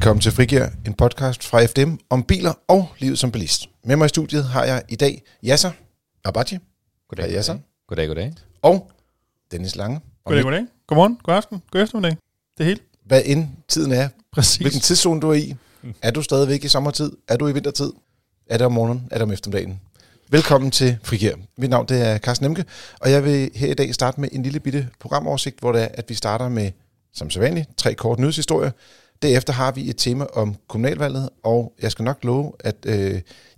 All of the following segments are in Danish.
Velkommen til Frigir, en podcast fra FDM om biler og livet som bilist. Med mig i studiet har jeg i dag Jasser Abati. Goddag, Jasser. Goddag, goddag. Og Dennis Lange. Goddag, goddag. Godmorgen, god aften, god eftermiddag. Det hele. Hvad end tiden er. Præcis. Hvilken tidszone du er i. Er du stadigvæk i sommertid? Er du i vintertid? Er det om morgenen? Er det om eftermiddagen? Velkommen til Frigir. Mit navn det er Carsten Nemke, og jeg vil her i dag starte med en lille bitte programoversigt, hvor det er, at vi starter med, som sædvanligt, 3 korte nyhedshistorier. Derefter har vi et tema om kommunalvalget, og jeg skal nok love, at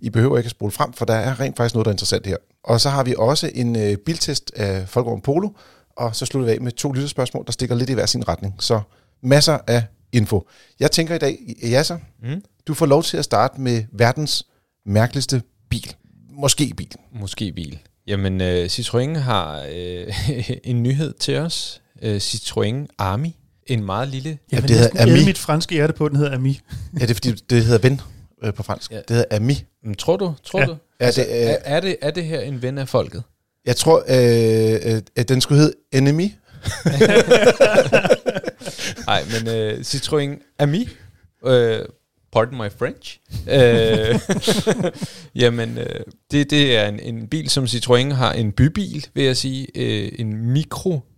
I behøver ikke at spole frem, for der er rent faktisk noget, der er interessant her. Og så har vi også en biltest af Volkswagen Polo, og så slutter vi af med 2 lytterspørgsmål, der stikker lidt i hver sin retning. Så masser af info. Jeg tænker i dag, Jasser, du får lov til at starte med verdens mærkeligste bil. Måske bil. Måske bil. Jamen, Citroën har en nyhed til os. Citroën Ami. En meget lille... Jamen, det hedder Ami. Mit franske hjerte på, den hedder Ami. Ja, det er fordi, det hedder ven på fransk. Ja. Det hedder Ami. Men, tror du? Ja, altså, er det her en ven af folket? Jeg tror, at den skulle hedde Enemy. Nej, men Citroën Ami. Pardon my French. Jamen, det er en bil, som Citroën har, en bybil, vil jeg sige. En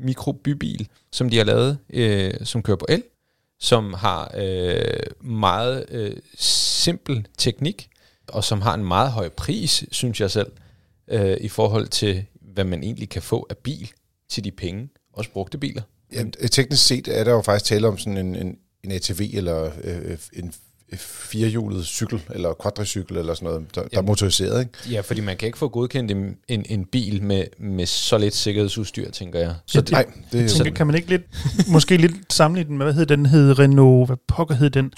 mikrobybil, som de har lavet, som kører på el, som har meget simpel teknik, og som har en meget høj pris, synes jeg selv, i forhold til, hvad man egentlig kan få af bil til de penge, også brugte biler. Ja, teknisk set er der jo faktisk tale om sådan en ATV eller en firehjulet cykel, eller quadricykel, eller sådan noget, der er motoriseret, ikke? Ja, fordi man kan ikke få godkendt en bil med så lidt sikkerhedsudstyr, tænker jeg. Så ja, jeg tænker, kan man ikke lidt, måske lidt sammenligne den med, hvad hed den? Hed Renault, hvad pokker hed den?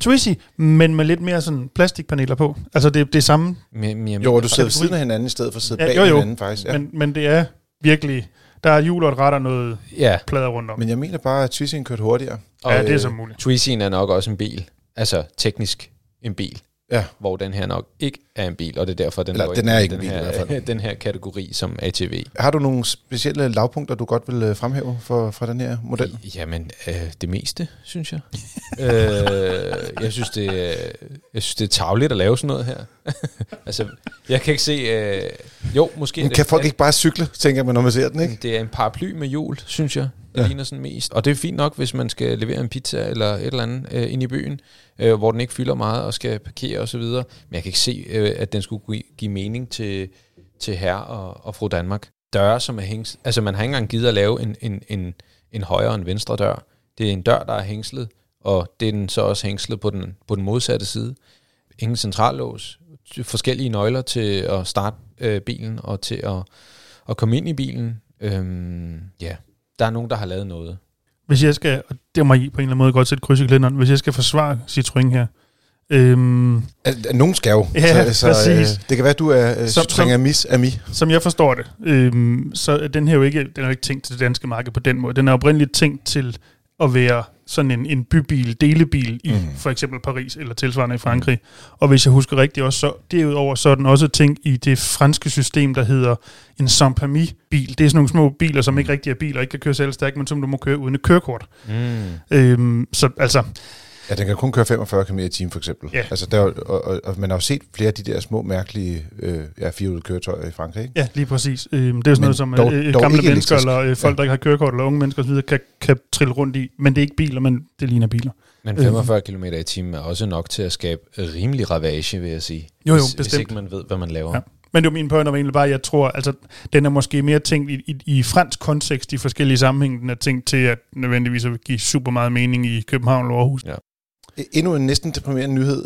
Twizy, men med lidt mere sådan plastikpaneler på. Altså, det er samme. Jo, du sidder ved siden af hinanden, i stedet for at sidde bag hinanden, faktisk. Ja. Men det er virkelig... Der er hjul og retter noget plader rundt om. Men jeg mener bare, at Twizy'en kørte hurtigere. Og ja, det er så muligt. Twizy'en er nok også en bil. Altså teknisk en bil, hvor den her nok ikke er en bil, og det er derfor, den er ikke en bil her, i hvert fald. Den her kategori som ATV. Har du nogle specielle lavpunkter, du godt vil fremhæve fra den her model? Jamen, det meste, synes jeg. Jeg synes, det er tarveligt at lave sådan noget her. Altså, jeg kan ikke se... jo, måske... Men kan folk ikke bare cykle, tænker man, når man ser den, ikke? Det er en paraply med hjul, synes jeg. Det ligner sådan mest. Og det er fint nok, hvis man skal levere en pizza eller et eller andet ind i byen, hvor den ikke fylder meget og skal parkere osv. Men jeg kan ikke se, at den skulle give mening til herre og fru Danmark. Døre, som er hængslet. Altså man har ikke engang givet at lave en højre og en venstre dør. Det er en dør, der er hængslet, og det er den så også hængslet på den modsatte side. Ingen centrallås. Forskellige nøgler til at starte bilen og til at komme ind i bilen. Der er nogen, der har lavet noget. Hvis jeg skal, og det må I på en eller anden måde godt sætte kryds i kalenderen, hvis jeg skal forsvare Citroën her. Nogen skal jo. Ja, præcis. Det kan være, at du er Citroën Ami. Som jeg forstår det, så er den her jo ikke, den er ikke tænkt til det danske marked på den måde. Den er oprindeligt tænkt til at være sådan en bybil, delebil i for eksempel Paris eller tilsvarende i Frankrig. Og hvis jeg husker rigtigt også, så derudover så er den også tænkt i det franske system, der hedder en sans-permis-bil. Det er sådan nogle små biler, som ikke rigtig er biler, ikke kan køre selvstærkt, men som du må køre uden et kørekort. Så altså... Ja, den kan kun køre 45 km i timen, for eksempel. Yeah. Altså, og man har jo set flere af de der små, mærkelige firehjulede køretøjer i Frankrig, ikke? Ja, lige præcis. Det er jo sådan noget, som gamle mennesker, eller folk, der ikke har kørekort, eller unge mennesker osv., kan trille rundt i. Men det er ikke biler, men det ligner biler. Men 45 km i timen er også nok til at skabe rimelig ravage, vil jeg sige. Jo, bestemt. Hvis ikke man ved, hvad man laver. Ja. Men det er min pointe var egentlig bare, at jeg tror, altså den er måske mere tænkt i fransk kontekst i forskellige sammenhænge, den er tænkt til, at nødvendigvis vil give super meget mening i København og Aarhus. Ja. Endnu en næsten deprimerende nyhed,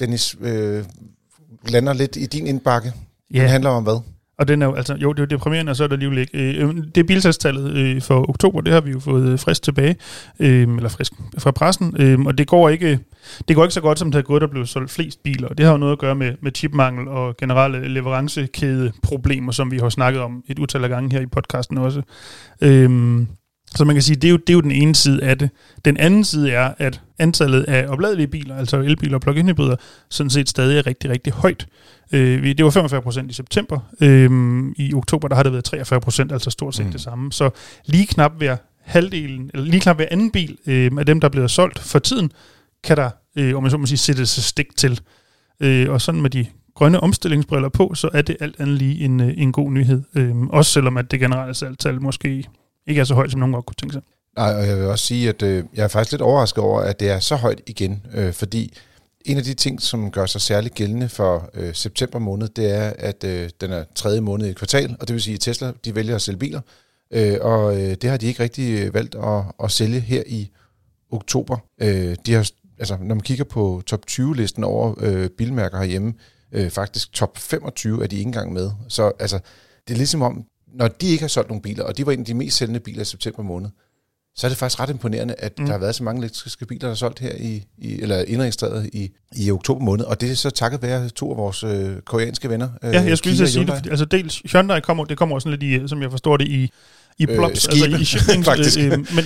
Dennis, lander lidt i din indbakke. Yeah. Den handler om hvad? Og den er jo, altså, jo, det er jo deprimerende, og så er der alligevel ikke. Det er bilsalgstallet for oktober, det har vi jo fået frisk tilbage, eller frisk fra pressen, og det går ikke så godt, som det har gået, der blev solgt flest biler. Det har jo noget at gøre med chipmangel og generelle leverancekædeproblemer, som vi har snakket om et utal af gange her i podcasten også. Så man kan sige, det er jo den ene side af det. Den anden side er, at antallet af opladelige biler, altså elbiler og plug-in hybrider, sådan set stadig er rigtig, rigtig højt. Det var 45% i september. I oktober der har det været 43%, altså stort set det samme. Så lige knap hver anden bil af dem, der bliver solgt for tiden, kan der, om jeg så må sige, sættes stik til. Og sådan med de grønne omstillingsbriller på, så er det alt andet lige en god nyhed. Også selvom at det generelle salgtal måske ikke er så højt, som nogen godt kunne tænke sig. Nej, og jeg vil også sige, at jeg er faktisk lidt overrasket over, at det er så højt igen, fordi en af de ting, som gør sig særligt gældende for september måned, det er, at den er tredje måned i kvartal, og det vil sige, at Tesla de vælger at sælge biler, og det har de ikke rigtig valgt at sælge her i oktober. De har, altså, når man kigger på top 20-listen over bilmærker herhjemme, faktisk top 25 er de ikke engang med. Så altså, det er ligesom om, når de ikke har solgt nogle biler, og de var en af de mest sælgende biler i september måned, så er det faktisk ret imponerende, at der har været så mange elektriske biler, der er solgt her eller indregistreret i oktober måned. Og det er så takket være to af vores koreanske venner. Ja, jeg skulle lige sige det. Altså dels Hyundai kommer sådan lidt i, som jeg forstår det, i plops, altså i shipping. Faktisk.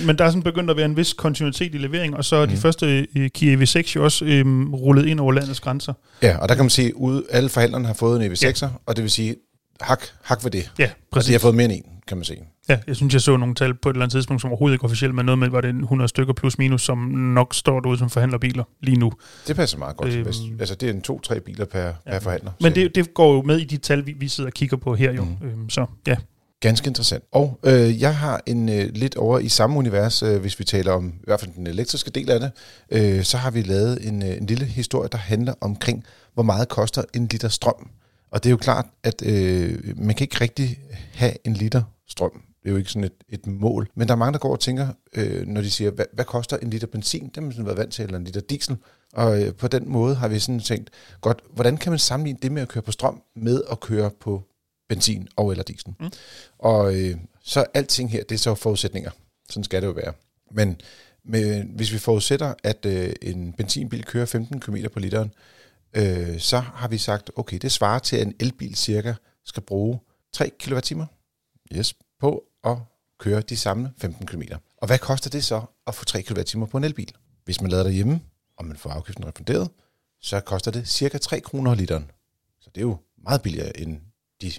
Men der er sådan begyndt at være en vis kontinuitet i levering, og så er de første Kia EV6 jo også rullet ind over landets grænser. Ja, og der kan man se, at alle forhandlerne har fået en EV6'er, og det vil sige, hak ved det. Ja, præcis. Og de har fået mere end en, kan man se. Ja, jeg synes, jeg så nogle tal på et eller andet tidspunkt, som overhovedet ikke officielt, men noget med, var det 100 stykker plus minus, som nok står derude som forhandlerbiler lige nu. Det passer meget godt. Altså, det er en 2-3 biler per forhandler. Men det går jo med i de tal, vi sidder og kigger på her jo. Så ja. Ganske interessant. Og jeg har en lidt over i samme univers, hvis vi taler om i hvert fald den elektriske del af det, så har vi lavet en lille historie, der handler omkring, hvor meget koster en liter strøm. Og det er jo klart, at man kan ikke rigtig have en liter strøm. Det er jo ikke sådan et mål. Men der er mange, der går og tænker, når de siger, hvad koster en liter benzin? Det har man sådan været vant til, eller en liter diesel. Og på den måde har vi sådan tænkt, godt, hvordan kan man sammenligne det med at køre på strøm med at køre på benzin og eller diesel? Og så alting her, det er så forudsætninger. Sådan skal det jo være. Men hvis vi forudsætter, at en benzinbil kører 15 km på literen, så har vi sagt, okay, det svarer til, at en elbil cirka skal bruge 3 kWh på at køre de samme 15 km. Og hvad koster det så at få 3 kWh på en elbil? Hvis man lader derhjemme, og man får afgiften refunderet, så koster det cirka 3 kroner literen. Så det er jo meget billigere end de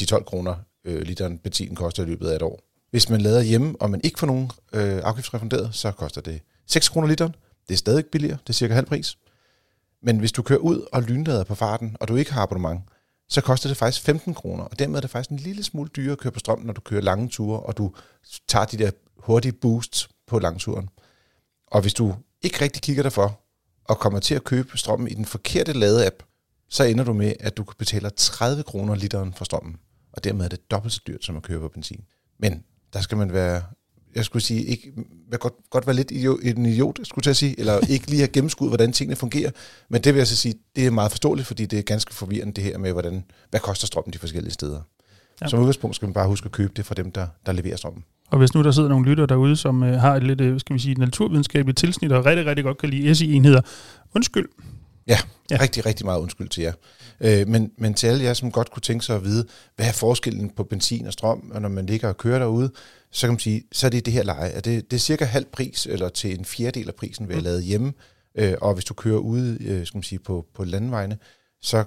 10-12 kroner literen benzin koster i løbet af et år. Hvis man lader hjemme, og man ikke får nogen afgiftsrefunderet, så koster det 6 kroner literen. Det er stadig billigere, det er cirka halv pris. Men hvis du kører ud og lynlader på farten, og du ikke har abonnement, så koster det faktisk 15 kroner. Og dermed er det faktisk en lille smule dyrere at køre på strøm, når du kører lange ture, og du tager de der hurtige boosts på langturen. Og hvis du ikke rigtig kigger dig for, og kommer til at købe strømmen i den forkerte ladeapp, så ender du med, at du betaler 30 kroner literen for strømmen. Og dermed er det dobbelt så dyrt, som at køre på benzin. Men der skal man være... Jeg skulle sige, ikke, jeg godt være lidt en idiot, skulle jeg sige, eller ikke lige have gennemskuet, hvordan tingene fungerer. Men det vil jeg så sige, det er meget forståeligt, fordi det er ganske forvirrende det her med, hvad koster strømmen de forskellige steder. Ja. Som udgangspunkt skal man bare huske at købe det fra dem, der leverer strømmen. Og hvis nu der sidder nogle lyttere derude, som har et lidt, skal vi sige, naturvidenskabeligt tilsnit, og rigtig, rigtig godt kan lide SI-enheder, undskyld. Ja, rigtig, rigtig meget undskyld til jer. Men til alle jer, som godt kunne tænke sig at vide, hvad er forskellen på benzin og strøm, og når man ligger og kører derude, så kan man sige, så er det det her leje. At det er cirka halv pris, eller til en fjerdedel af prisen, ved at lade hjemme. Og hvis du kører ude skal man sige, på landevejene, så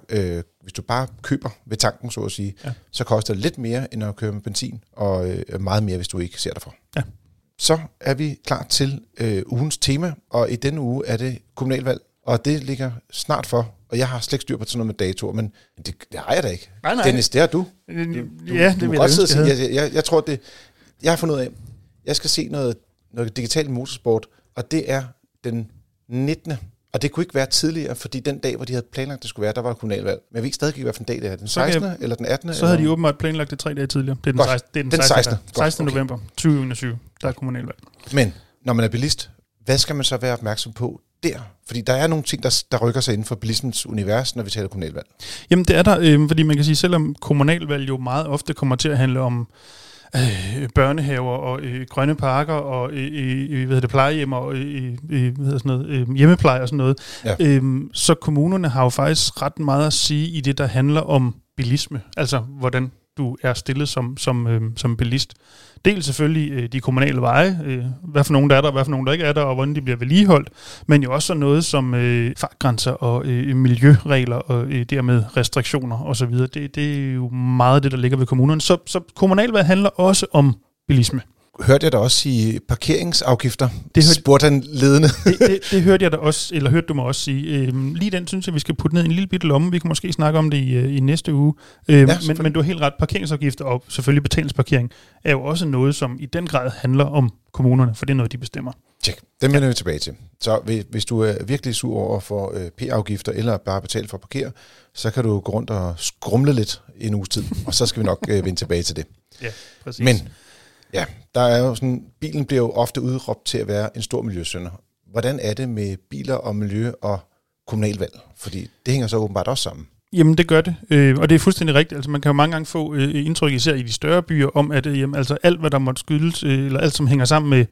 hvis du bare køber ved tanken, så at sige, så koster det lidt mere, end at køre med benzin, og meget mere, hvis du ikke ser derfor. Ja. Så er vi klar til ugens tema, og i denne uge er det kommunalvalg. Og det ligger snart for, og jeg har slet ikke styr på sådan noget med datoer, men det har jeg da ikke. Nej. Dennis, det er du. Du vil jeg ønske, sige. Jeg tror, det... Jeg har fundet ud af, jeg skal se noget digital motorsport, og det er den 19. Og det kunne ikke være tidligere, fordi den dag, hvor de havde planlagt, det skulle være, der var kommunalvalg. Men jeg ved stadig ikke, hvad for en dag det er. Den 16. Okay. Eller den 18. Så havde de åbenbart planlagt det 3 dage tidligere. Det er den 16. Godt. 16. november 2021, der er kommunalvalg. Men når man er bilist, hvad skal man så være opmærksom på der? Fordi der er nogle ting, der rykker sig inden for bilismens univers, når vi taler kommunalvalg. Jamen det er der, fordi man kan sige, selvom kommunalvalg jo meget ofte kommer til at handle om børnehaver og grønne parker og plejehjem og hjemmepleje og sådan noget, så kommunerne har jo faktisk ret meget at sige i det, der handler om bilisme. Altså hvordan du er stillet som bilist. Dels selvfølgelig de kommunale veje, hvad for nogen der er der, hvad for nogen der ikke er der, og hvordan de bliver vedligeholdt, men jo også noget som fartgrænser og miljøregler og dermed restriktioner osv. Det er jo meget det, der ligger ved kommunerne. Så kommunalvalg handler også om bilisme. hørte jeg da også sige parkeringsafgifter, spurgte han ledende. Det hørte jeg da også, eller hørte du mig også sige. Lige den synes jeg, vi skal putte ned en lille bitte lomme. Vi kan måske snakke om det i næste uge. Men du har helt ret. Parkeringsafgifter og selvfølgelig betalingsparkering er jo også noget, som i den grad handler om kommunerne, for det er noget, de bestemmer. Tjek. Den vender vi tilbage til. Så hvis du er virkelig sur over for p-afgifter eller bare betale for at parkere, så kan du gå rundt og skrumle lidt en uges tid, og så skal vi nok vende tilbage til det. Ja, præcis. Men ja, der er jo sådan, bilen bliver jo ofte udråbt til at være en stor miljøsynder. Hvordan er det med biler og miljø og kommunalvalg? Fordi det hænger så åbenbart også sammen. Jamen det gør det, og det er fuldstændig rigtigt. Altså man kan jo mange gange få indtryk, især i de større byer, om at altså alt, hvad der måtte skyldes, eller alt, som hænger sammen med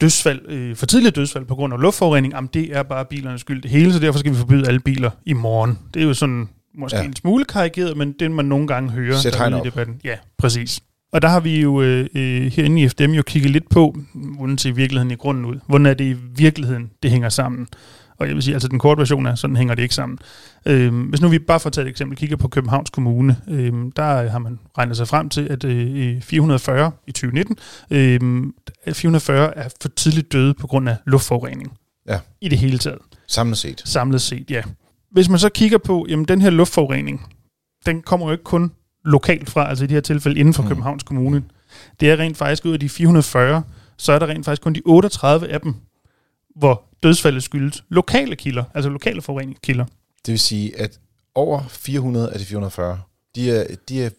dødsfald, for tidlige dødsfald på grund af luftforurening, jamen det er bare bilernes skyld det hele, så derfor skal vi forbyde alle biler i morgen. Det er jo sådan måske en smule karikeret, men det man nogle gange hører. Sæt hegn op. Ja, præcis. Og der har vi jo herinde i FDM jo kigget lidt på, hvordan ser virkeligheden i grunden ud? Hvordan er det i virkeligheden, det hænger sammen? Og jeg vil sige, altså den korte version er, sådan hænger det ikke sammen. Hvis nu vi bare får taget et eksempel, kigger på Københavns Kommune, der har man regnet sig frem til, at 440 i 2019, 440 er for tidligt døde på grund af luftforurening. Ja. I det hele taget. Samlet set, ja. Hvis man så kigger på, jamen den her luftforurening, den kommer jo ikke kun lokalt fra, altså i det her tilfælde inden for Københavns Kommune. Det er rent faktisk ud af de 440, så er der rent faktisk kun de 38 af dem, hvor dødsfaldet skyldes lokale kilder, altså lokale forureningskilder. Det vil sige, at over 400 af de 440, de er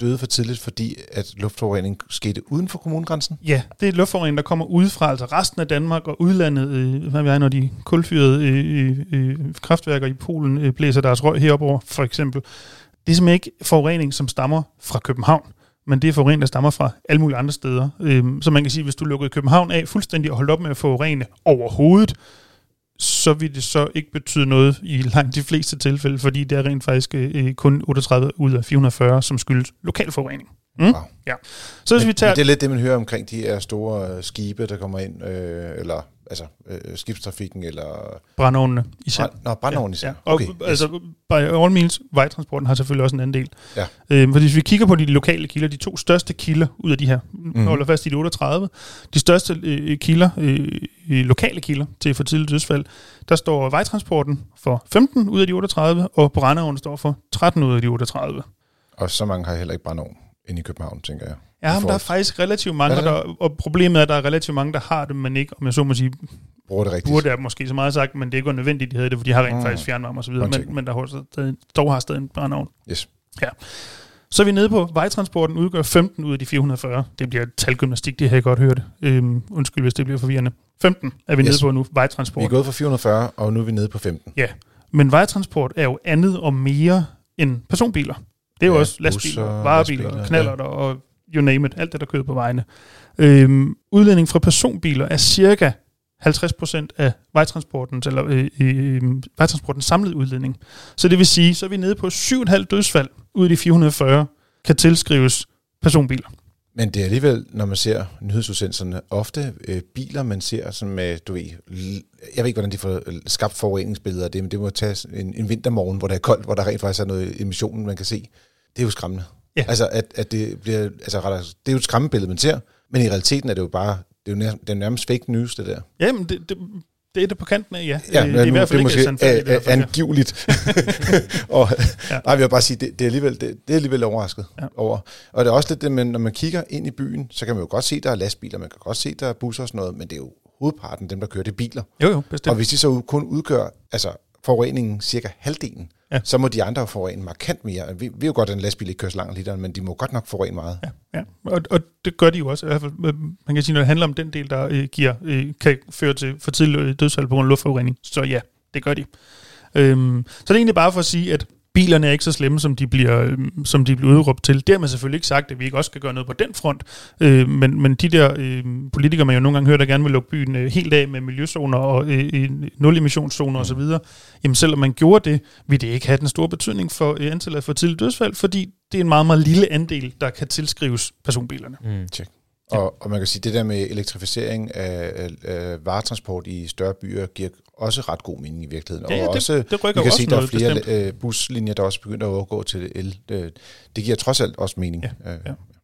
døde for tidligt, fordi at luftforurening skete uden for kommunegrænsen? Ja, det er luftforurening, der kommer udefra, altså resten af Danmark og udlandet, når de kulfyrede kraftværker i Polen blæser deres røg heroppe over, for eksempel. Det er simpelthen ikke forurening, som stammer fra København, men det er forurening, der stammer fra alle mulige andre steder. Så man kan sige, at hvis du lukkede København af fuldstændig og holdt op med at forurene overhovedet, så vil det så ikke betyde noget i langt de fleste tilfælde, fordi det er rent faktisk kun 38 ud af 440, som skyldes lokal forurening. Wow. Ja. Så hvis vi tager... det er lidt det, man hører omkring de her store skibe, der kommer ind, eller... altså skibstrafikken eller... brandovnene især. Brandovnene især. Ja. Okay. Altså, by all means, vejtransporten har selvfølgelig også en anden del. Ja. Fordi hvis vi kigger på de lokale kilder, de to største kilder ud af de her, holder fast i de 38, de største kilder, lokale kilder til for tidligt dødsfald, der står vejtransporten for 15 ud af de 38, og brandovnen står for 13 ud af de 38. Og så mange har heller ikke brandovn inde i København, tænker jeg. Ja, men der er faktisk relativt mange, der, og problemet er, at der er relativt mange, der har det, men ikke, om jeg så må sige, burde jeg måske så meget sagt, men det er ikke nødvendigt, de havde det, for de har rent faktisk fjernvarme og så videre, men der dog har stadig en brandovn. Yes. Ja. Så er vi nede på vejtransporten, udgør 15 ud af de 440. Det bliver talgymnastik, det har jeg godt hørt. Undskyld, hvis det bliver forvirrende. 15 er vi nede på nu, vejtransporten. Vi er gået fra 440, og nu er vi nede på 15. Ja, men vejtransport er jo andet og mere end personbiler. Det er jo også lastbiler, varebiler, knallerter og you name it, alt det, der kører på vejene. Udledning fra personbiler er cirka 50% af vejtransportens samlede udledning. Så det vil sige, så er vi nede på 7,5 dødsfald ud af de 440, kan tilskrives personbiler. Men det er alligevel, når man ser nyhedsudsendelserne, ofte biler, man ser som med, du ved, jeg ved ikke, hvordan de får skabt forureningsbilleder af det, men det må tage en vintermorgen, hvor der er koldt, hvor der rent faktisk er noget emissionen, man kan se. Det er jo skræmmende. Ja. Altså, at det bliver, altså, det er jo et skræmmebillede, man ser, men i realiteten er det jo bare, det er nærmest fake news, det der. Jamen, det er det på kanten af, ja. Ja, det er i hvert fald ikke sandfærdigt. Det er angiveligt. Og, ja. Nej, vi vil bare sige, det er alligevel overrasket over. Og det er også lidt det, når man kigger ind i byen, så kan man jo godt se, der er lastbiler, man kan godt se, der er busser og sådan noget, men det er jo hovedparten, dem der kører, det er biler. Jo, bestemt. Og hvis de så kun udgør, altså forureningen cirka halvdelen, så må de andre forurene markant mere. Vi er jo godt, at en lastbil ikke kører så langt literen, men de må godt nok forurene meget. Ja. Og det gør de jo også. I hvert fald, man kan sige, når det handler om den del, der kan føre til for tidlig dødsfald på grund af luftforurening, så ja, det gør de. Så det er egentlig bare for at sige, at bilerne er ikke så slemme, som de bliver udråbt til. Det har man selvfølgelig ikke sagt, at vi ikke også skal gøre noget på den front, men de der politikere, man jo nogle gange hører, der gerne vil lukke byen helt af med miljøzoner og nul-emissionszoner osv., jamen selvom man gjorde det, vil det ikke have den store betydning for antallet af for tidlig dødsfald, fordi det er en meget, meget lille andel, der kan tilskrives personbilerne. Check. Ja. Og man kan sige, at det der med elektrificering af varetransport i større byer giver også ret god mening i virkeligheden. Ja, og det rykker også noget bestemt. Vi kan se, at der er flere buslinjer, der også begynder at overgå til el. Det giver trods alt også mening.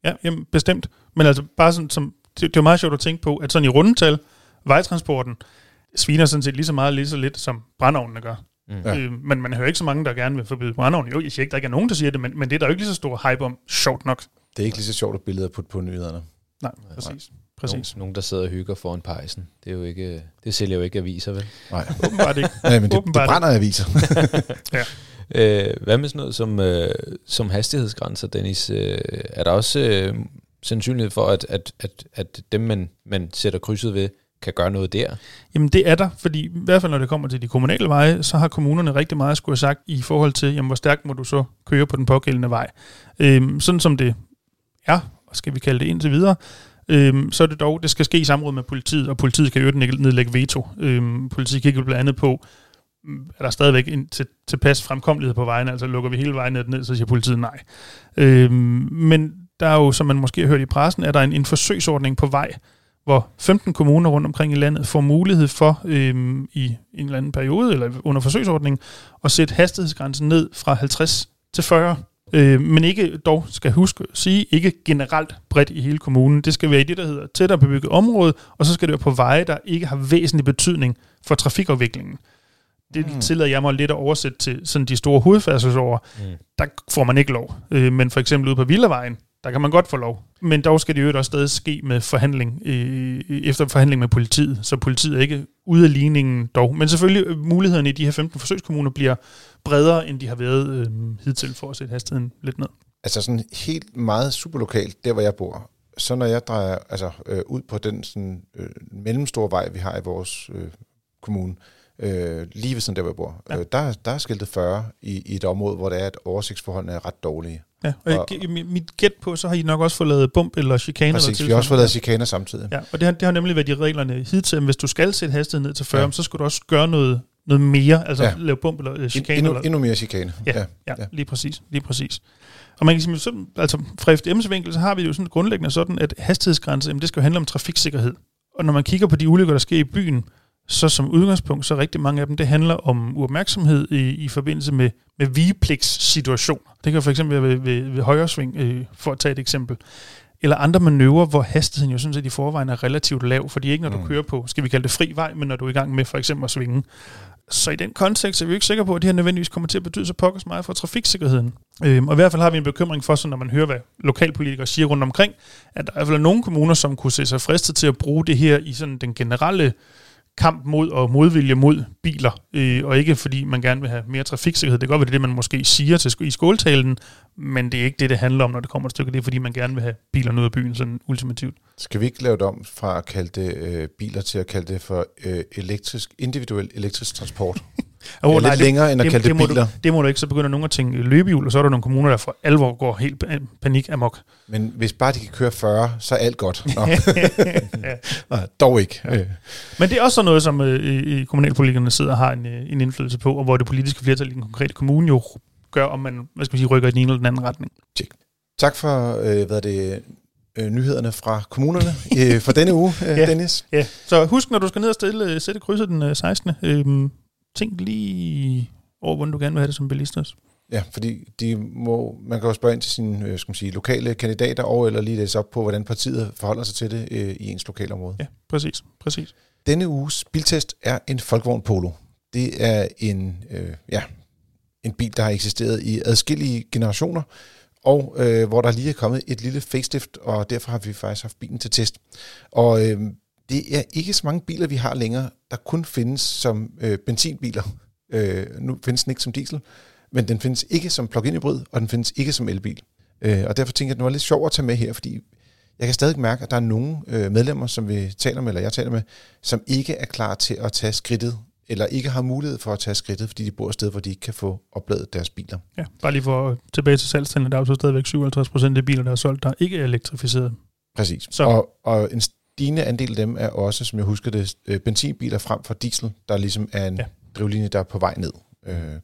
Ja, jamen bestemt. Men altså bare sådan, som det er meget sjovt at tænke på, at sådan i rundetal, vejtransporten sviner sådan set lige så meget, lige så lidt, som brændeovnene gør. Mm. Ja. Men man hører ikke så mange, der gerne vil forbyde brændeovnen. Jo, jeg siger ikke, der ikke er nogen, der siger det, men det er der jo ikke lige så stor hype om, sjovt nok. Det er ikke lige så sjovt at billeder putte på nyhederne. Nej, præcis. Nej. Præcis. Nogen, der sidder og hygger foran pejsen. Det er jo ikke, det sælger jo ikke aviser, vel? Nej, åbenbart ikke. Nej, men det brænder aviser. Ja. Hvad med sådan noget som hastighedsgrænser, Dennis? Er der også sandsynlighed for, at dem, man sætter krydset ved, kan gøre noget der? Jamen det er der, fordi i hvert fald når det kommer til de kommunale veje, så har kommunerne rigtig meget at skulle have sagt i forhold til, jamen, hvor stærkt må du så køre på den pågældende vej. Sådan som det er, og skal vi kalde det indtil videre, så er det dog, det skal ske i samråd med politiet, og politiet kan jo ikke nedlægge veto. Politiet kigger blandt andet på, er der stadigvæk en tilpas fremkommelighed på vejen, altså lukker vi hele vejen ned, så siger politiet nej. Men der er jo, som man måske har hørt i pressen, er der en forsøgsordning på vej, hvor 15 kommuner rundt omkring i landet får mulighed for i en eller anden periode, eller under forsøgsordningen, at sætte hastighedsgrænsen ned fra 50 til 40. Men ikke, dog skal huske at sige, ikke generelt bredt i hele kommunen. Det skal være i det, der hedder tættere bebygget område, og så skal det være på veje, der ikke har væsentlig betydning for trafikafviklingen. Det tillader jeg mig lidt at oversætte til sådan de store hovedfærdselsårer. Der får man ikke lov. Men for eksempel ude på villavejen, der kan man godt få lov. Men dog skal det jo også stadig ske med efter forhandling med politiet, så politiet er ikke ude af ligningen dog. Men selvfølgelig mulighederne i de her 15 forsøgskommuner bliver bredere, end de har været hidtil, for at sætte hastigheden lidt ned. Altså sådan helt meget superlokalt, der hvor jeg bor, så når jeg drejer ud på den sådan, mellemstore vej, vi har i vores kommune, lige ved sådan der, hvor jeg bor, ja. Der er skiltet 40 i et område, hvor der er, at oversigtsforholdene er ret dårlige. Ja, og mit gæt på, så har I nok også fået lavet bump eller chikaner. Præcis, vi har også fået lavet chikaner samtidig. Ja, og det har nemlig været de reglerne hidtil, men hvis du skal sætte hastigheden ned til 40, ja, så skal du også gøre noget mere, altså ja, lave bump eller chikaner. Endnu mere chikaner. Ja, lige præcis. Og man kan sige, så, altså fra FDM's vinkel, så har vi jo sådan grundlæggende sådan, at hastighedsgrænse, det skal jo handle om trafiksikkerhed. Og når man kigger på de ulykker, der sker i byen, så som udgangspunkt, så rigtig mange af dem, det handler om uopmærksomhed i forbindelse med vigepligtssituationer. Det kan for eksempel være ved højresving, for at tage et eksempel. Eller andre manøvrer, hvor hastigheden jo sådan set i forvejen er relativt lav, fordi ikke når du kører på, skal vi kalde det fri vej, men når du er i gang med for eksempel at svinge. Så i den kontekst er vi jo ikke sikre på, at det her nødvendigvis kommer til at betyde så pokkers meget for trafiksikkerheden. Og i hvert fald har vi en bekymring for, så når man hører, hvad lokalpolitikere siger rundt omkring, at der i hvert fald er nogle kommuner, som kunne se sig fristet til at bruge det her i sådan den generelle kamp mod og modvilje mod biler, og ikke fordi man gerne vil have mere trafiksikkerhed. Det kan godt være, det er det, man måske siger i skåltalen, men det er ikke det, det handler om, når det kommer et stykke. Det er, fordi man gerne vil have bilerne ud af byen, sådan ultimativt. Skal vi ikke lave det om fra at kalde det biler til at kalde det for individuel elektrisk transport? Oh, nej, lidt længere end at kalde det biler. Det må du ikke, så begynder nogen at tænke løbehjul, og så er der nogle kommuner, der for alvor går helt panik amok. Men hvis bare de kan køre 40, så er alt godt. Nå. Nå, dog ikke. Ja. Men det er også noget, som kommunalpolitikerne sidder og har en indflydelse på, og hvor det politiske flertal i den konkrete kommune jo gør, om man rykker i den ene eller den anden retning. Check. Tak for nyhederne fra kommunerne for denne uge, Dennis. Ja. Så husk, når du skal ned og sætte krydset den 16. Tænk lige over, hvordan du gerne vil have det som bilist også. Ja, fordi man kan jo spørge ind til sine lokale kandidater over, eller lige læse op på, hvordan partiet forholder sig til det i ens lokalområde. Ja, præcis. Denne uges biltest er en Volkswagen Polo. Det er en bil, der har eksisteret i adskillige generationer, og hvor der lige er kommet et lille facelift, og derfor har vi faktisk haft bilen til test. Og det er ikke så mange biler, vi har længere, der kun findes som benzinbiler. Nu findes den ikke som diesel, men den findes ikke som plug-in hybrid, og den findes ikke som elbil. Og derfor tænker jeg, at den var lidt sjov at tage med her, fordi jeg kan stadig mærke, at der er nogle medlemmer, som jeg taler med, som ikke er klar til at tage skridtet, eller ikke har mulighed for at tage skridtet, fordi de bor et sted, hvor de ikke kan få opladet deres biler. Ja, bare lige for tilbage til salgstallene, der er jo så stadigvæk 57% af biler, der er solgt, der ikke er elektrificeret. Præcis. Så. Og en dine andel af dem er også, som jeg husker det, benzinbiler frem for diesel, der ligesom er en drivlinje, der er på vej ned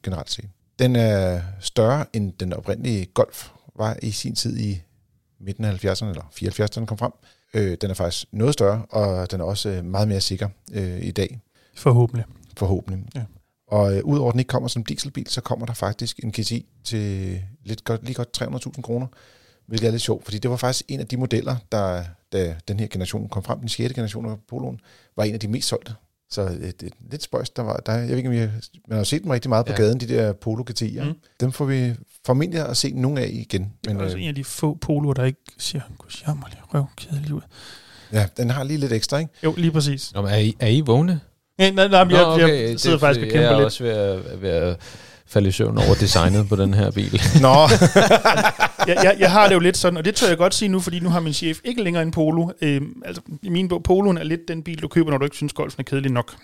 generelt set. Den er større end den oprindelige Golf var i sin tid i midten af 70'erne, eller 74'erne, den kom frem. Den er faktisk noget større, og den er også meget mere sikker i dag. Forhåbentlig. Ja. Og udover den ikke kommer som dieselbil, så kommer der faktisk en KCI til lige godt 300.000 kroner, Hvilket er lidt sjovt, fordi det var faktisk en af de modeller, der, da den her generation kom frem, den 6. generation af Poloen, var en af de mest solgte. Så et lidt spøjst, der var, jeg ved ikke, om man har set dem rigtig meget på gaden, de der Polo GT'er. Mm. Dem får vi formentlig at se nogle af igen. Men det er også en af de få Poloer, der ikke siger, gud, jeg må lige røv kedelig ud. Ja, den har lige lidt ekstra, ikke? Jo, lige præcis. Nå, men er I vågne? Nej, jeg sidder det, faktisk og kæmper lidt. Jeg er også ved at falde i søvn over designet på den her bil. Nå. Jeg har det jo lidt sådan, og det tør jeg godt sige nu, fordi nu har min chef ikke længere en Polo. Altså, i min bog, Poloen er lidt den bil, du køber, når du ikke synes, golfen er kedelig nok.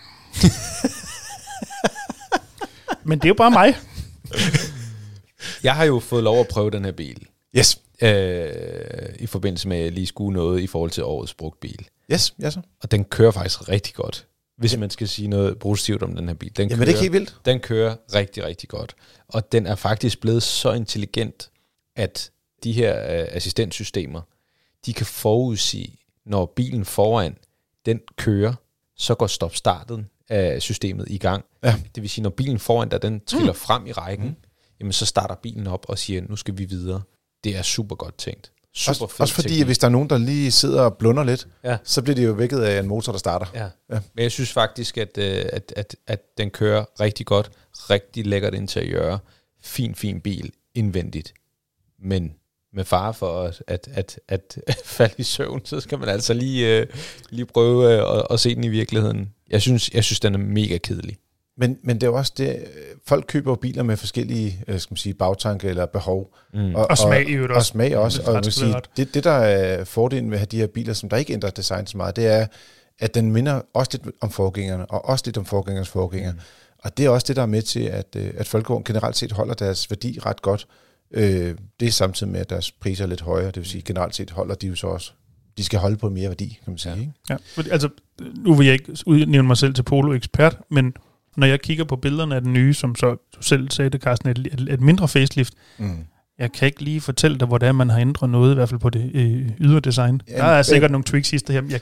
Men det er jo bare mig. Jeg har jo fået lov at prøve den her bil. Yes. I forbindelse med at lige skue noget i forhold til årets brugtbil. Yes. Og den kører faktisk rigtig godt. Hvis man skal sige noget positivt om den her bil. Den kører, det er ikke helt vildt. Den kører rigtig, rigtig godt. Og den er faktisk blevet så intelligent, at de her assistenssystemer, de kan forudsige, når bilen foran, den kører, så går stop-starten af systemet i gang. Ja. Det vil sige, når bilen foran, der den triller frem i rækken, jamen så starter bilen op og siger, nu skal vi videre. Det er super godt tænkt. Også fordi, teknik. Hvis der er nogen, der lige sidder og blunder lidt, så bliver det jo vækket af en motor, der starter. Ja. Men jeg synes faktisk, at den kører rigtig godt, rigtig lækkert interiør, fin bil indvendigt. Men med fare for at falde i søvn, så skal man altså lige prøve at se den i virkeligheden. Jeg synes, den er mega kedelig. Men det er også det, folk køber biler med forskellige, skal man sige, bagtanke eller behov. Mm. Og smag i øvrigt også. Og smag også. Og sige, det, der er fordelen ved at have de her biler, som der ikke ændrer design så meget, det er, at den minder også lidt om forgængerne, og også lidt om forgængernes forgænger. Mm. Og det er også det, der er med til, at folkevogn generelt set holder deres værdi ret godt. Det er samtidig med, at deres priser er lidt højere. Det vil sige, generelt set holder de jo så også. De skal holde på mere værdi, kan man sige. Ikke? Ja. Altså, nu vil jeg ikke udnævne mig selv til Polo-ekspert, men når jeg kigger på billederne af den nye, som så du selv sagde det, Carsten, et mindre facelift, jeg kan ikke lige fortælle dig, hvordan man har ændret noget, i hvert fald på det ydre design. Der er sikkert nogle Twizys derhjemme, jeg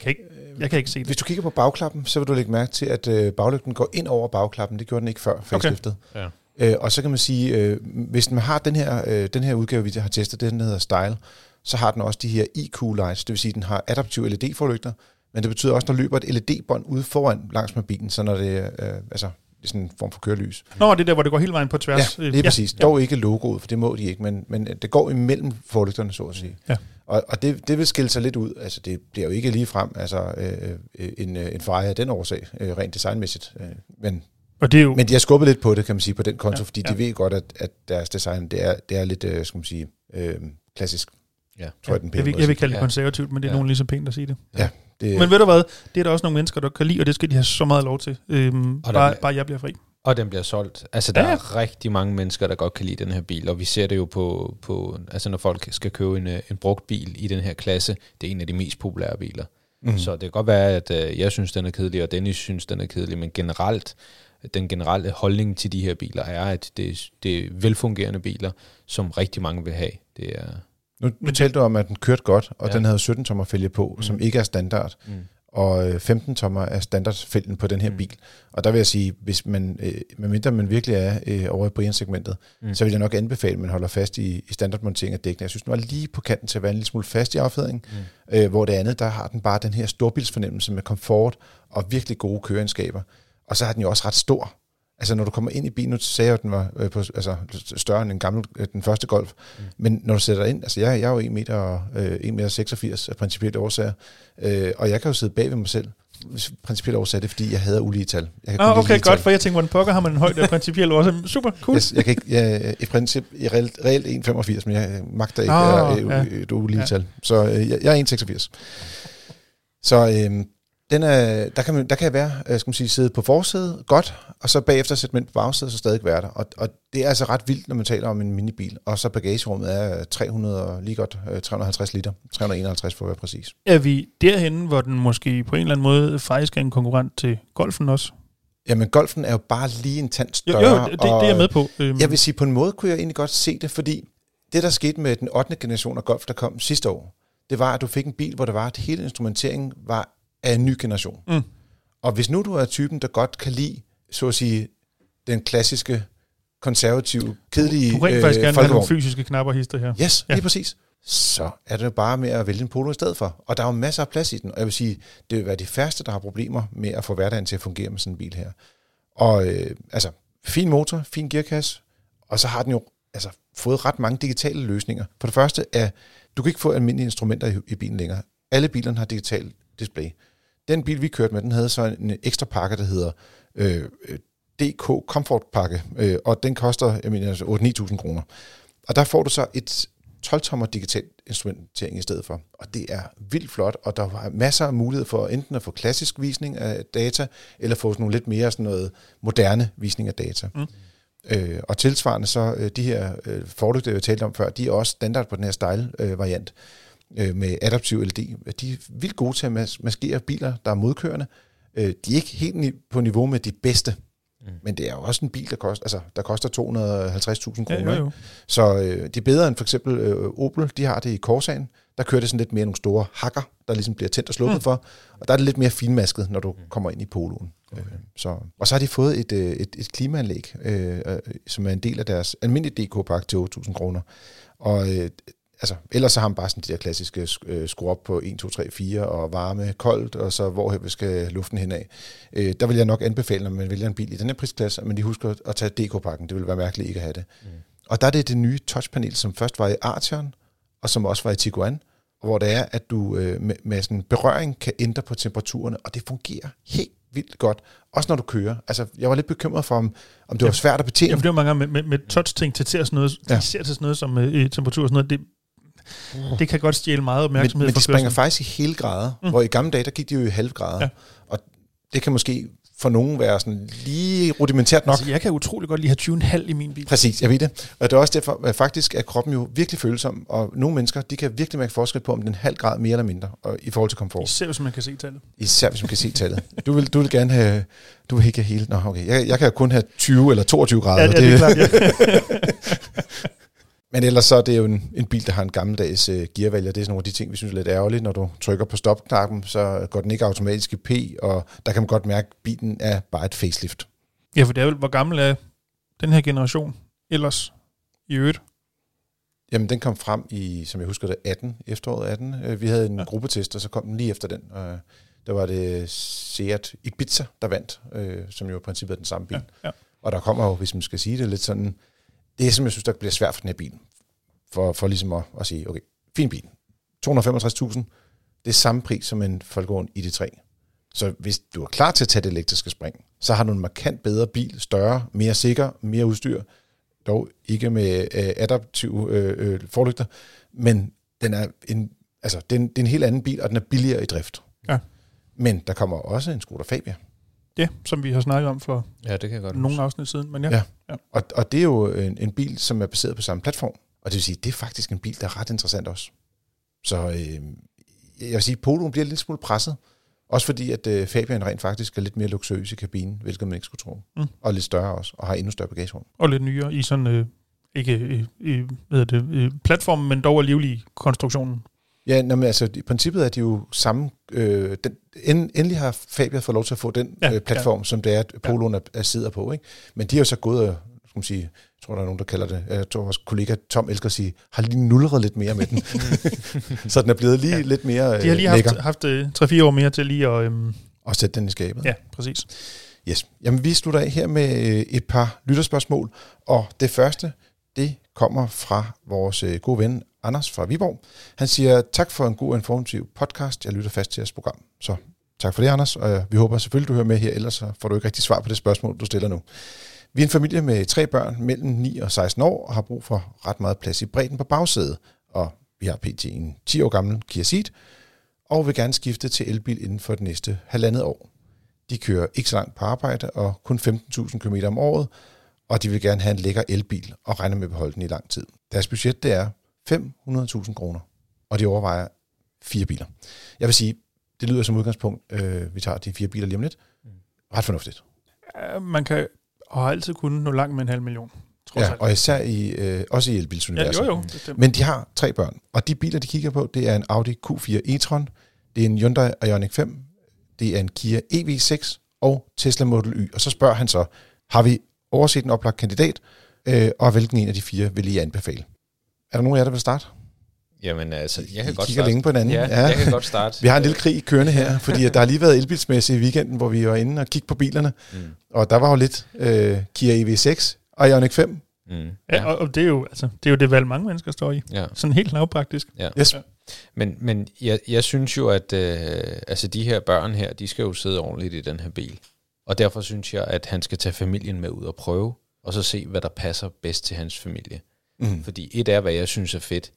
kan ikke se det. Hvis du kigger på bagklappen, så vil du lægge mærke til, at baglygten går ind over bagklappen. Det gjorde den ikke før faceliftet. Okay. Ja. Og så kan man sige, hvis man har den her udgave, vi har testet, den hedder Style, så har den også de her IQ lights, det vil sige, den har adaptive LED-forlygter, men det betyder også, at der løber et LED-bånd ude foran langs med bilen, så når det sådan en form for kørelys. Nå, det der, hvor det går hele vejen på tværs. Ja, det er præcis. Dog ikke logoet, for det må de ikke, men det går imellem forlygterne, så at sige. Ja. Og det vil skille sig lidt ud. Altså, det bliver jo ikke lige frem en Ferrari af den årsag, rent designmæssigt. Men de har skubbet lidt på det, kan man sige, på den konto, fordi de ved godt, at deres design, det er lidt, skal man sige, klassisk. Ja. Tror jeg, den pæne jeg vil kalde det konservativt, men det er nogen lige så pænt at sige det. Ja. Men ved du hvad, det er der også nogle mennesker, der kan lide, og det skal de have så meget lov til. Bare jeg bliver fri. Og den bliver solgt. Altså, der er rigtig mange mennesker, der godt kan lide den her bil, og vi ser det jo på altså når folk skal købe en brugt bil i den her klasse, det er en af de mest populære biler. Mm. Så det kan godt være, at jeg synes, den er kedelig, og Dennis synes, den er kedelig, men generelt, den generelle holdning til de her biler er, at det er velfungerende biler, som rigtig mange vil have. Det er... Nu talte du om, at den kørte godt, og den havde 17-tommer fælge på, som ikke er standard. Mm. Og 15-tommer er standardfælgen på den her bil. Og der vil jeg sige, hvis man, medmindre man virkelig er over i Brian-segmentet, så vil jeg nok anbefale, at man holder fast i standardmontering af dækkene. Jeg synes, den var lige på kanten til at være en lille smule fast i affjedringen, hvor det andet, der har den bare den her storbilsfornemmelse med komfort og virkelig gode køreegenskaber. Og så har den jo også ret stor. Altså, når du kommer ind i bilen, nu sagde jeg, at den var større end den første Golf. Mm. Men når du sætter dig ind, altså jeg er jo 1,86 meter af principielt årsager, og jeg kan jo sidde bag ved mig selv. Principielt årsager, det er, fordi jeg hader ulige tal. Okay, godt, for jeg tænker, hvordan pokker har man en højde af principielt årsager? Super, cool. Yes, jeg er i princip reelt 1,85, men jeg magter ikke et ulige tal. Så jeg er 1,86. Så... Der kan jeg være, skal man sige, sidde på forsædet godt, og så bagefter sætte mænd på bagsædet, så stadig være der. Og det er altså ret vildt, når man taler om en minibil. Og så bagagerummet er 350 liter. 351 for at være præcis. Er vi derhenne, hvor den måske på en eller anden måde faktisk er en konkurrent til Golfen også? Jamen, Golfen er jo bare lige en tand større. Jo, det er jeg med på. Jeg vil sige, på en måde kunne jeg egentlig godt se det, fordi det, der skete med den 8. generation af Golf, der kom sidste år, det var, at du fik en bil, hvor det var, at hele instrumenteringen var af en ny generation. Mm. Og hvis nu du er typen, der godt kan lide, så at sige, den klassiske, konservative, kedelige folkevogn. Du rent faktisk gerne have nogle fysiske knapper hister her. Yes, lige præcis. så er det bare med at vælge en Polo i stedet for. Og der er jo masser af plads i den, og jeg vil sige, det vil være de færreste, der har problemer med at få hverdagen til at fungere med sådan en bil her. Og altså, fin motor, fin gearkasse, og så har den jo altså fået ret mange digitale løsninger. For det første er, du kan ikke få almindelige instrumenter i bilen længere. Alle bilerne har digitalt display. Den bil, vi kørte med, den havde så en ekstra pakke, der hedder DK Comfort-pakke, og den koster, jeg mener, 8-9.000 kroner. Og der får du så et 12-tommer digitalt instrumentering i stedet for. Og det er vildt flot, og der var masser af mulighed for enten at få klassisk visning af data, eller få sådan nogle lidt mere sådan noget moderne visning af data. Mm. Og tilsvarende så, de her forlygter, jeg talte om før, de er også standard på den her style-variant med adaptiv LED. De er vildt gode til at maskere biler, der er modkørende. De er ikke helt på niveau med de bedste, men det er jo også en bil, der koster, altså, der koster 250.000 kroner. Ja, så det er bedre end for eksempel Opel, de har det i Corsa'en. Der kører det sådan lidt mere nogle store hakker, der ligesom bliver tændt og slukket for. Og der er det lidt mere finmasket, når du kommer ind i Poloen. Okay. Så. Og så har de fået et klimaanlæg, som er en del af deres almindelige DK-pakke til 8.000 kroner. Og altså, ellers så har man bare sådan de der klassiske skru op på 1, 2, 3, 4 og varme, koldt, og så hvor vi skal luften henad. Der vil jeg nok anbefale, når man vælger en bil i den her prisklasse, at man lige husker at tage DK-pakken. Det ville være mærkeligt ikke at have det. Mm. Og der er det nye touchpanel, som først var i Arteon, og som også var i Tiguan, hvor det er, at du med sådan berøring kan ændre på temperaturerne, og det fungerer helt vildt godt, også når du kører. Altså, jeg var lidt bekymret for, om det var svært at betjene. Ja, for det var mange gange med touch-ting til sådan noget, til sådan noget som temperatur og sådan noget, det kan godt stjæle meget opmærksomhed. Men de springer faktisk i hele grader, hvor i gamle dage, der gik de jo i halv grader. Ja. Og det kan måske for nogen være sådan lige rudimentært nok. Altså, jeg kan utrolig godt lige have 20,5 i min bil. Præcis, jeg ved det. Og det er også derfor, at faktisk er kroppen jo virkelig følsom, og nogle mennesker, de kan virkelig mærke forskel på, om den halv grad mere eller mindre, og i forhold til komfort. Især hvis man kan se tallet. Du vil gerne have, du vil ikke have hele, nå okay, jeg kan jo kun have 20 eller 22 grader. Ja, det er klart, ja. Men ellers så er det jo en bil, der har en gammeldags gearvælger. Det er sådan nogle af de ting, vi synes er lidt ærgerligt. Når du trykker på stopknappen, så går den ikke automatisk i P, og der kan man godt mærke, at bilen er bare et facelift. Ja, for det er vel, hvor gammel er den her generation ellers i øvrigt? Jamen, den kom frem i, som jeg husker det, efteråret 18. Vi havde en gruppetest, og så kom den lige efter den. Der var det Seat Ibiza, der vandt, som jo i princippet er den samme bil. Ja. Og der kommer jo, hvis man skal sige det, lidt sådan... Det er som jeg synes, der bliver svært for den her bil. For ligesom at sige, okay, fin bil. 265.000, det er samme pris som en Volkswagen ID.3. Så hvis du er klar til at tage det elektriske spring, så har du en markant bedre bil, større, mere sikker, mere udstyr. Dog ikke med adaptive forlygter, men den er en helt anden bil, og den er billigere i drift. Ja. Men der kommer også en Skoda Fabia. Det, som vi har snakket om for nogle afsnit siden. Men ja. Og det er jo en bil, som er baseret på samme platform. Og det vil sige, det er faktisk en bil, der er ret interessant også. Så jeg vil sige, Poloen bliver lidt smule presset. Også fordi, at Fabian rent faktisk er lidt mere luksuriøs i kabinen, hvilket man ikke skulle tro. Mm. Og lidt større også, og har endnu større bagagerum. Og lidt nyere i sådan, platformen, men dog alligevel konstruktionen. Ja, men altså i princippet er det jo samme... endelig har Fabia fået lov til at få den platform, som det er, at Poloen sidder på. Ikke? Men de er jo så gået og, skal man sige, jeg tror, der er nogen, der kalder det, jeg tror vores kollega Tom elsker at sige, har lige nulret lidt mere med den. Så den er blevet lige lidt mere lækker. De har lige haft 3-4 år mere til lige at... Og sætte den i skabet. Ja, præcis. Yes. Jamen, vi slutter af her med et par lytterspørgsmål. Og det første, det kommer fra vores gode ven, Anders fra Viborg. Han siger, tak for en god og informativ podcast. Jeg lytter fast til jeres program. Så tak for det, Anders. Og vi håber selvfølgelig, du hører med her, ellers får du ikke rigtig svar på det spørgsmål, du stiller nu. Vi er en familie med 3 børn mellem 9 og 16 år, og har brug for ret meget plads i bredden på bagsædet. Og vi har pt. En 10 år gammel Kia Ceed, og vil gerne skifte til elbil inden for det næste 1,5 år. De kører ikke så langt på arbejde, og kun 15.000 km om året, og de vil gerne have en lækker elbil, og regner med at beholde den i lang tid. Deres budget, det er 500.000 kroner, og de overvejer 4 biler. Jeg vil sige, det lyder som udgangspunkt, vi tager de 4 biler lige om lidt. Ret fornuftigt. Man kan og har altid kunnet nå langt med 500.000. Ja, og især også i elbilsuniverset. Ja, jo. Men de har 3 børn, og de biler, de kigger på, det er en Audi Q4 e-tron, det er en Hyundai Ioniq 5, det er en Kia EV6 og Tesla Model Y. Og så spørger han så, har vi overset en oplagt kandidat, og hvilken en af de 4 vil I anbefale? Er der nogen af jer, der vil starte? Jamen altså, jeg kan godt starte. Vi har en lille krig i kørende her, fordi der har lige været elbilsmesse i weekenden, hvor vi var inde og kiggede på bilerne, og der var jo lidt Kia EV6 og Ioniq 5. Ja. Og det er jo det valg, mange mennesker står i. Ja. Sådan helt lavpraktisk. Ja. Yes. Ja. Men jeg synes jo, at de her børn her, de skal jo sidde ordentligt i den her bil. Og derfor synes jeg, at han skal tage familien med ud og prøve, og så se, hvad der passer bedst til hans familie. Mm. Fordi et er, hvad jeg synes er fedt.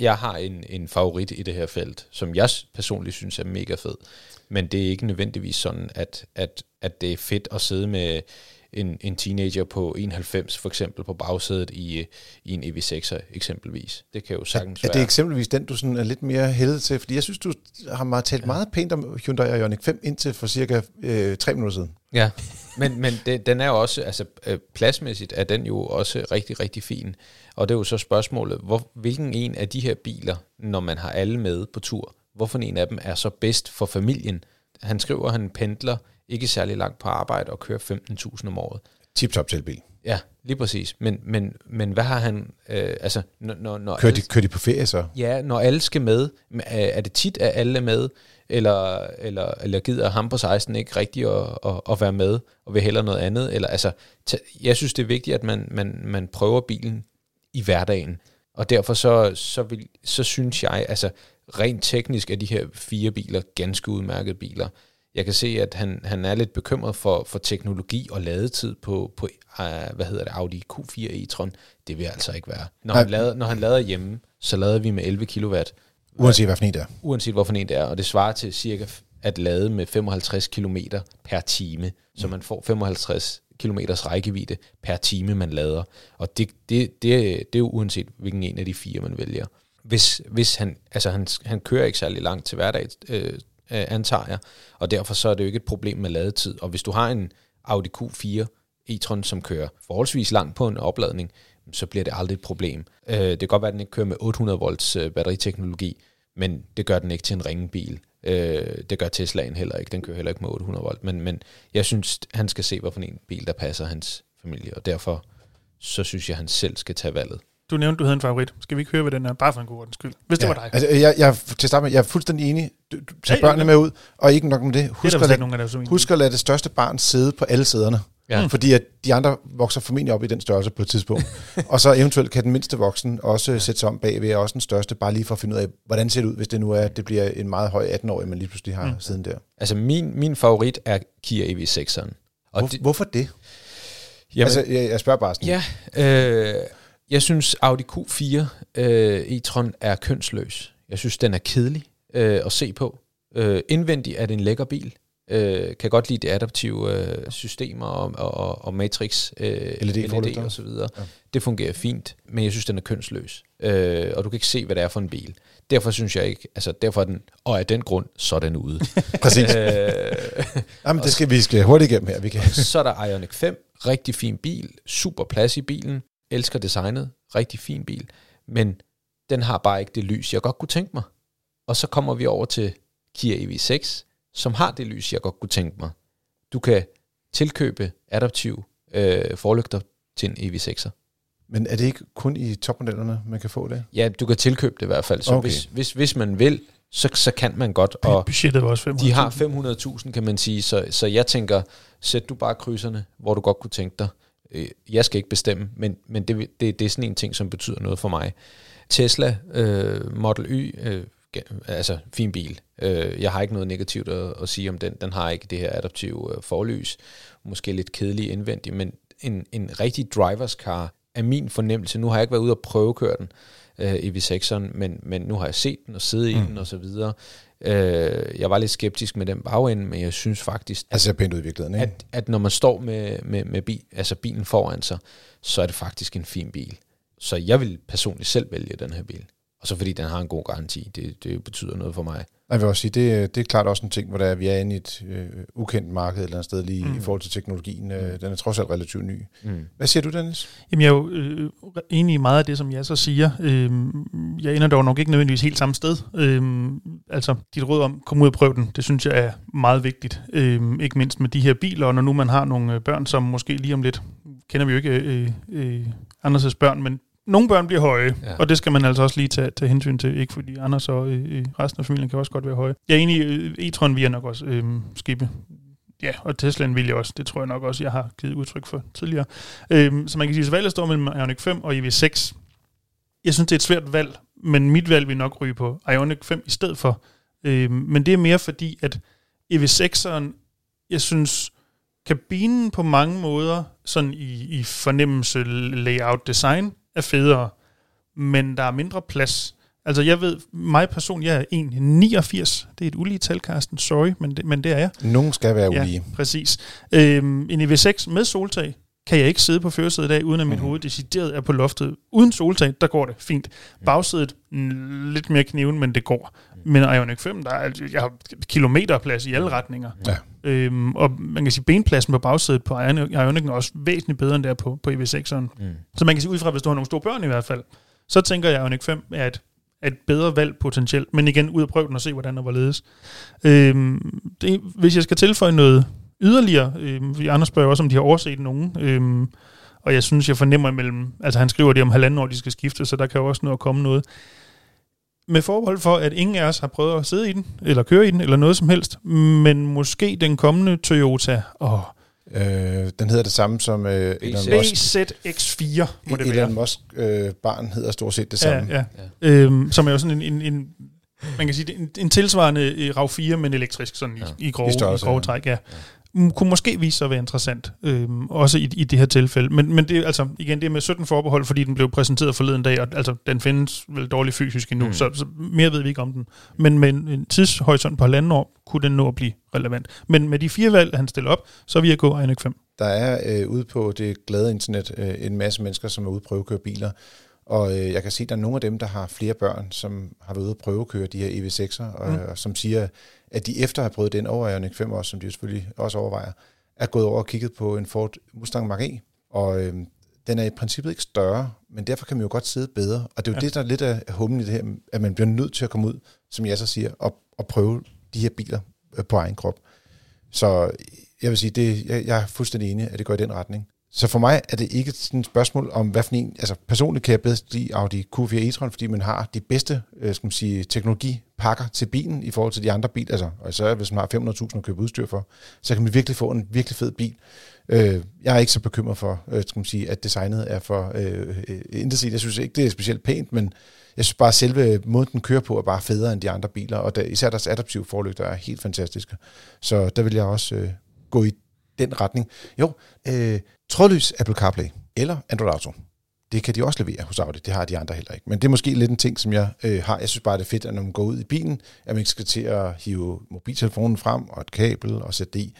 Jeg har en favorit i det her felt, som jeg personligt synes er mega fed. Men det er ikke nødvendigvis sådan, at det er fedt at sidde med en teenager på 91 for eksempel på bagsædet i en EV6'er eksempelvis. Det kan jo sagtens være. Er det eksempelvis den, du sådan er lidt mere heldet til? Fordi jeg synes, du har talt meget pænt om Hyundai Ioniq 5 indtil for cirka 3 minutter siden. Ja, men den er jo også, altså pladsmæssigt er den jo også rigtig, rigtig fin. Og det er jo så spørgsmålet, hvilken en af de her biler, når man har alle med på tur, hvorfor en af dem er så bedst for familien? Han skriver, at han pendler ikke særlig langt på arbejde og kører 15.000 om året. Tip-top til bil. Ja, lige præcis. Men hvad har han... kører de på ferie så? Ja, når alle skal med. Er det tit, at alle er med? Eller gider ham på 16 ikke rigtig at være med og vil hellere noget andet? Eller, altså, jeg synes, det er vigtigt, at man prøver bilen i hverdagen. Og derfor så synes jeg... Altså, rent teknisk er de her 4 biler ganske udmærkede biler. Jeg kan se, at han er lidt bekymret for teknologi og ladetid på Audi Q4 e-tron. Det vil altså ikke være. Når han lader hjemme, så lader vi med 11 kW. Uanset hvad for en det er. Uanset hvorfor en det er. Og det svarer til cirka at lade med 55 km per time. Så man får 55 km rækkevidde per time, man lader. Og det er jo uanset, hvilken en af de 4, man vælger. Hvis han kører ikke særlig langt til hverdag, antager jeg, og derfor så er det jo ikke et problem med ladetid. Og hvis du har en Audi Q4 e-tron, som kører forholdsvis langt på en opladning, så bliver det aldrig et problem. Det kan godt være, at den ikke kører med 800 volts batteriteknologi, men det gør den ikke til en ringe bil. Det gør Teslaen heller ikke. Den kører heller ikke med 800 volt. Men jeg synes, han skal se, hvilken en bil, der passer hans familie, og derfor så synes jeg, han selv skal tage valget. Du nævnte, du havde en favorit. Skal vi ikke høre, hvad den er? Bare for en god ordens skyld. Hvis det var dig. Altså, jeg er fuldstændig enig. Tag børnene med ud, og ikke nok med det. Husk at lade det største barn sidde på alle sæderne. Ja. Fordi at de andre vokser formentlig op i den størrelse på et tidspunkt. Og så eventuelt kan den mindste voksen også sætte sig om bagved, og også den største, bare lige for at finde ud af, hvordan det ser det ud, hvis det nu er, at det bliver en meget høj 18-årig, man lige pludselig har siden der. Altså, min favorit er Kia EV6'eren. Hvorfor det? Jamen, altså, jeg spørger bare sådan. Ja, jeg synes, Audi Q4 e-tron er kønsløs. Jeg synes, den er kedelig at se på. Indvendig er det en lækker bil. Kan godt lide det adaptive systemer og matrix, LED og så videre. Ja. Det fungerer fint, men jeg synes, den er kønsløs. Og du kan ikke se, hvad det er for en bil. Derfor synes jeg ikke, altså derfor er den, og af den grund, så er den ude. Præcis. Jamen, det skal vi hurtigt igennem her. Vi kan. Så er der Ioniq 5, rigtig fin bil, super plads i bilen. Elsker designet, rigtig fin bil, men den har bare ikke det lys, jeg godt kunne tænke mig. Og så kommer vi over til Kia EV6, som har det lys, jeg godt kunne tænke mig. Du kan tilkøbe adaptive forlygter til en EV6'er. Men er det ikke kun i topmodellerne, man kan få det? Ja, du kan tilkøbe det i hvert fald. Så okay. hvis man vil, så kan man godt. Og budgettet var også 500.000. De har 500.000, kan man sige, så jeg tænker, sæt du bare krydserne, hvor du godt kunne tænke dig. Jeg skal ikke bestemme, men det er sådan en ting, som betyder noget for mig. Tesla Model Y, altså fin bil. Jeg har ikke noget negativt at sige om den. Den har ikke det her adaptive forlys. Måske lidt kedelig indvendig, men en rigtig drivers car er min fornemmelse. Nu har jeg ikke været ude og prøvekøre den EV6'eren, men nu har jeg set den og siddet i den og så videre. Jeg var lidt skeptisk med den bagende, men jeg synes faktisk, altså, pænt ud i virkeligheden, ikke? At når man står med bilen foran sig, så er det faktisk en fin bil. Så jeg vil personligt selv vælge den her bil. Og så fordi den har en god garanti, det betyder noget for mig. Jeg vil også sige, det er klart også en ting, hvor der, vi er inde i et ukendt marked eller andet sted lige i forhold til teknologien. Den er trods alt relativt ny. Hvad siger du, Dennis? Jamen, jeg er jo enig i meget af det, som jeg så siger. Jeg ender dog nok ikke nødvendigvis helt samme sted. Altså, dit råd om, kom ud og prøv den, det synes jeg er meget vigtigt. Ikke mindst med de her biler, og når nu man har nogle børn, som måske lige om lidt, kender vi jo ikke Anders' børn, men Nogle børn bliver høje, ja. Og det skal man altså også lige tage hensyn til, ikke fordi Anders og resten af familien kan også godt være høje. Jeg er enig, e-tron vil jeg nok også skippe. Ja, og Teslaen vil jeg også. Det tror jeg nok også, jeg har givet udtryk for tidligere. Så man kan sige, at valget står mellem Ioniq 5 og EV6. Jeg synes, det er et svært valg, men mit valg vil nok ryge på Ioniq 5 i stedet for. Men det er mere fordi, at EV6'eren, jeg synes... Kabinen på mange måder, sådan i fornemmelse, layout, design, er federe, men der er mindre plads. Altså jeg ved, mig person, jeg er 1,89. Det er et ulige tal, Carsten. Sorry, men det er jeg. Nogen skal være ulige. Ja, præcis. En EV6 med soltag kan jeg ikke sidde på førersædet i dag, uden at mit hoved decideret er på loftet. Uden soltag, der går det fint. Bagsædet, lidt mere kniven, men det går. Men Ioniq 5, der er, jeg har kilometerplads i alle retninger. Ja. Og man kan sige, benpladsen på bagsædet på Ioniq'en er også væsentligt bedre end der på EV6'eren. Så man kan sige, ud fra, hvis du har nogle store børn i hvert fald, så tænker jeg, Ioniq 5 er et bedre valg potentielt. Men igen, ud og prøv den og se, hvordan der var ledes. Hvis jeg skal tilføje noget yderligere, fordi Anders spørger også, om de har overset nogen, og jeg synes, jeg fornemmer imellem, altså han skriver det om 1,5 år, de skal skifte, så der kan jo også nå at komme noget. Med forbehold for, at ingen af os har prøvet at sidde i den, eller køre i den, eller noget som helst, men måske den kommende Toyota, den hedder det samme som BZX4, må det være. Elon Musk barn hedder stort set det samme. Ja. Som er jo sådan en man kan sige, det er en tilsvarende RAV4, men elektrisk, sådan i grove træk, ja. Kunne måske vise sig at være interessant, også i det her tilfælde. Men det er altså, igen, det er med 17 forbehold, fordi den blev præsenteret forleden dag, og altså, den findes vel dårligt fysisk endnu, så mere ved vi ikke om den. Men med en tidshorisont på 1,5 år, kunne den nå at blive relevant. Men med de 4 valg, han stiller op, så vil jeg gå Ioniq 5. Der er ude på det glade internet en masse mennesker, som er ude og prøve at køre biler, og jeg kan se, at der er nogle af dem, der har flere børn, som har været ude og prøve at køre de her EV6'er, og som siger, at de efter har prøvet den over Ioniq 5 også, som de jo selvfølgelig også overvejer, er gået over og kigget på en Ford Mustang Mach-E. Og den er i princippet ikke større, men derfor kan man jo godt sidde bedre. Og det er jo det, der er lidt af humlen i det her, at man bliver nødt til at komme ud, som jeg så siger, og prøve de her biler på egen krop. Så jeg vil sige, jeg er fuldstændig enig, at det går i den retning. Så for mig er det ikke sådan et spørgsmål om, hvad for en... Altså personligt kan jeg bedst lide Audi Q4 e-tron, fordi man har de bedste teknologipakker til bilen i forhold til de andre biler. Altså, og så hvis man har 500.000 at købe udstyr for, så kan man virkelig få en virkelig fed bil. Jeg er ikke så bekymret for, at designet er for intetsigende. Jeg synes ikke, det er specielt pænt, men jeg synes bare, at selve måden, den kører på, er bare federe end de andre biler. Og især deres adaptive forlygter er helt fantastiske. Så der vil jeg også gå i den retning. Jo, trådløs Apple CarPlay eller Android Auto, det kan de også levere hos Audi. Det har de andre heller ikke. Men det er måske lidt en ting, som jeg har. Jeg synes bare, det er fedt, at når man går ud i bilen, at man ikke skal til at hive mobiltelefonen frem og et kabel og sætte det i.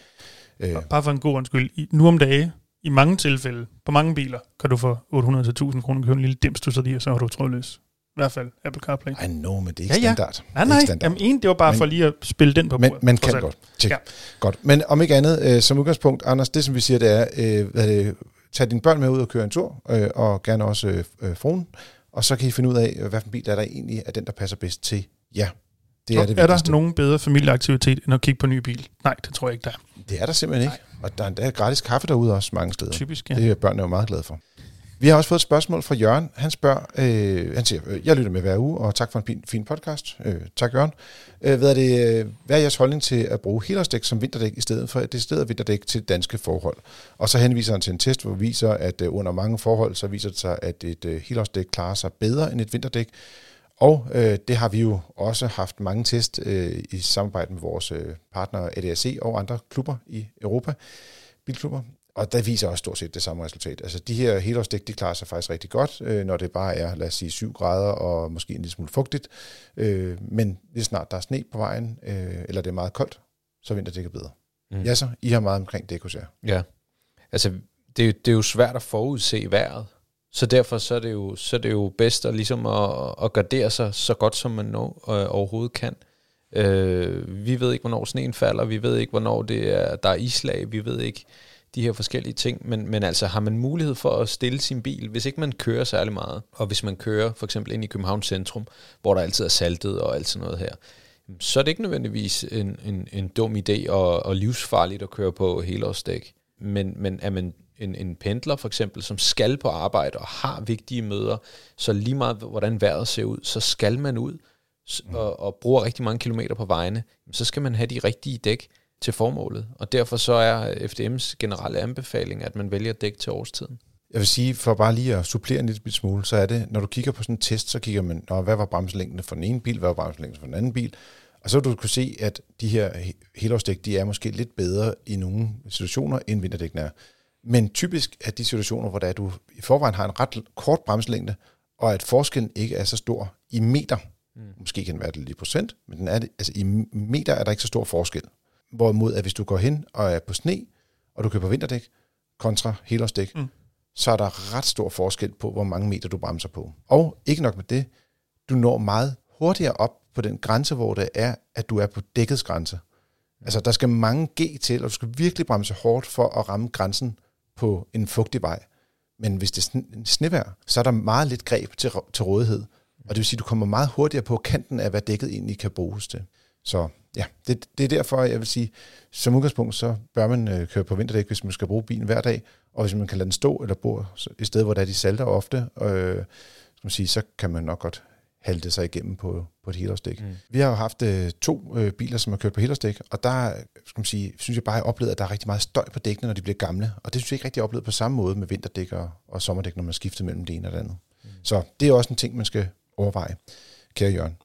Bare for en god undskyld. Nu om dage, i mange tilfælde, på mange biler, kan du for 800-1.000 kroner købe en lille dims, du sidder i, og så har du trådløs. I hvert fald Apple CarPlay. Ej, no, men det er ikke standard. Ja. Nej, standard. Jamen det var bare for lige at spille den på bordet. Man kan godt. Ja. Godt. Men om ikke andet, som udgangspunkt, Anders, det som vi siger, det er, tag dine børn med ud og køre en tur, og gerne også fruen, og så kan I finde ud af, hvad for en bil der egentlig er den, der passer bedst til jer. Det er, er der nogen bedre familieaktivitet, end at kigge på en ny bil? Nej, det tror jeg ikke, der er. Det er der simpelthen ikke. Nej. Og der er endda gratis kaffe derude også mange steder. Typisk, ja. Det er børnene jo meget glade for. Vi har også fået et spørgsmål fra Jørgen. Han spørger, han siger, jeg lytter med hver uge, og tak for en fin podcast. Tak, Jørgen. Hvad er jeres holdning til at bruge helårsdæk som vinterdæk i stedet for decideret vinterdæk til danske forhold? Og så henviser han til en test, hvor viser, at under mange forhold, så viser det sig, at et helårsdæk klarer sig bedre end et vinterdæk. Og det har vi jo også haft mange test i samarbejde med vores partnere ADAC og andre klubber i Europa, bilklubber. Og der viser også stort set det samme resultat. Altså de her helårsdæk, de klarer sig faktisk rigtig godt, når det bare er, lad os sige, 7 grader og måske en lille smule fugtigt. Men lige snart der er sne på vejen, eller det er meget koldt, så vinterdækker bedre. Ja, så I har meget omkring dæk hos jer. Ja, altså det er jo svært at forudse vejret. Så derfor så er det jo bedst at, ligesom at gardere sig så godt, som man overhovedet kan. Vi ved ikke, hvornår sneen falder. Vi ved ikke, hvornår der er islag. Vi ved ikke de her forskellige ting, men altså har man mulighed for at stille sin bil, hvis ikke man kører særlig meget, og hvis man kører for eksempel ind i Københavns centrum, hvor der altid er saltet og alt sådan noget her, så er det ikke nødvendigvis en dum idé og livsfarligt at køre på helårsdæk. Men er man en pendler for eksempel, som skal på arbejde og har vigtige møder, så lige meget hvordan vejret ser ud, så skal man ud og bruger rigtig mange kilometer på vejene, så skal man have de rigtige dæk til formålet. Og derfor så er FDM's generelle anbefaling, at man vælger dæk til årstiden. Jeg vil sige, for bare lige at supplere en lille smule, så er det, når du kigger på sådan en test, så kigger man, hvad var bremselængden for den ene bil, hvad var bremselængden for den anden bil, og så vil du kunne se, at de her helårsdæk, de er måske lidt bedre i nogle situationer, end vinterdækken er. Men typisk er de situationer, hvor du i forvejen har en ret kort bremselængde, og at forskellen ikke er så stor i meter. Måske kan den være lidt i procent, men den er det, altså i meter er der ikke så stor forskel. Hvorimod, at hvis du går hen og er på sne, og du køber vinterdæk kontra helårsdæk, så er der ret stor forskel på, hvor mange meter du bremser på. Og ikke nok med det, du når meget hurtigere op på den grænse, hvor det er, at du er på dækkets grænse. Altså, der skal mange G til, og du skal virkelig bremse hårdt for at ramme grænsen på en fugtig vej. Men hvis det er snevejr, så er der meget lidt greb til rådighed. Og det vil sige, at du kommer meget hurtigere på kanten af, hvad dækket egentlig kan bruges til. Så ja, det er derfor, jeg vil sige, som udgangspunkt, så bør man køre på vinterdæk, hvis man skal bruge bilen hver dag. Og hvis man kan lade den stå eller bo et sted, hvor der er de salter ofte, skal man sige, så kan man nok godt halte sig igennem på et helårsdæk. Vi har jo haft to biler, som har kørt på helårsdæk, og der skal man sige, synes jeg bare, jeg oplevede, at der er rigtig meget støj på dækkene, når de bliver gamle. Og det synes jeg ikke rigtig, jeg oplevede på samme måde med vinterdæk og sommerdæk, når man skifter mellem det ene og det andet. Så det er også en ting, man skal overveje, kære Jørgen.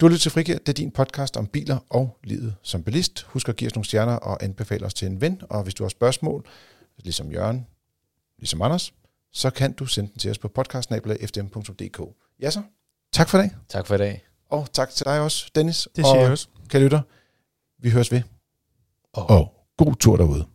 Du har lyttet til Frikær, det er din podcast om biler og livet som bilist. Husk at give os nogle stjerner og anbefale os til en ven, og hvis du har spørgsmål, ligesom Jørgen, ligesom Anders, så kan du sende den til os på podcast@fdm.dk. Ja så, tak for i dag. Tak for i dag. Og tak til dig også, Dennis. Det siger jeg også. Kære lytter, vi høres ved. Og god tur derude.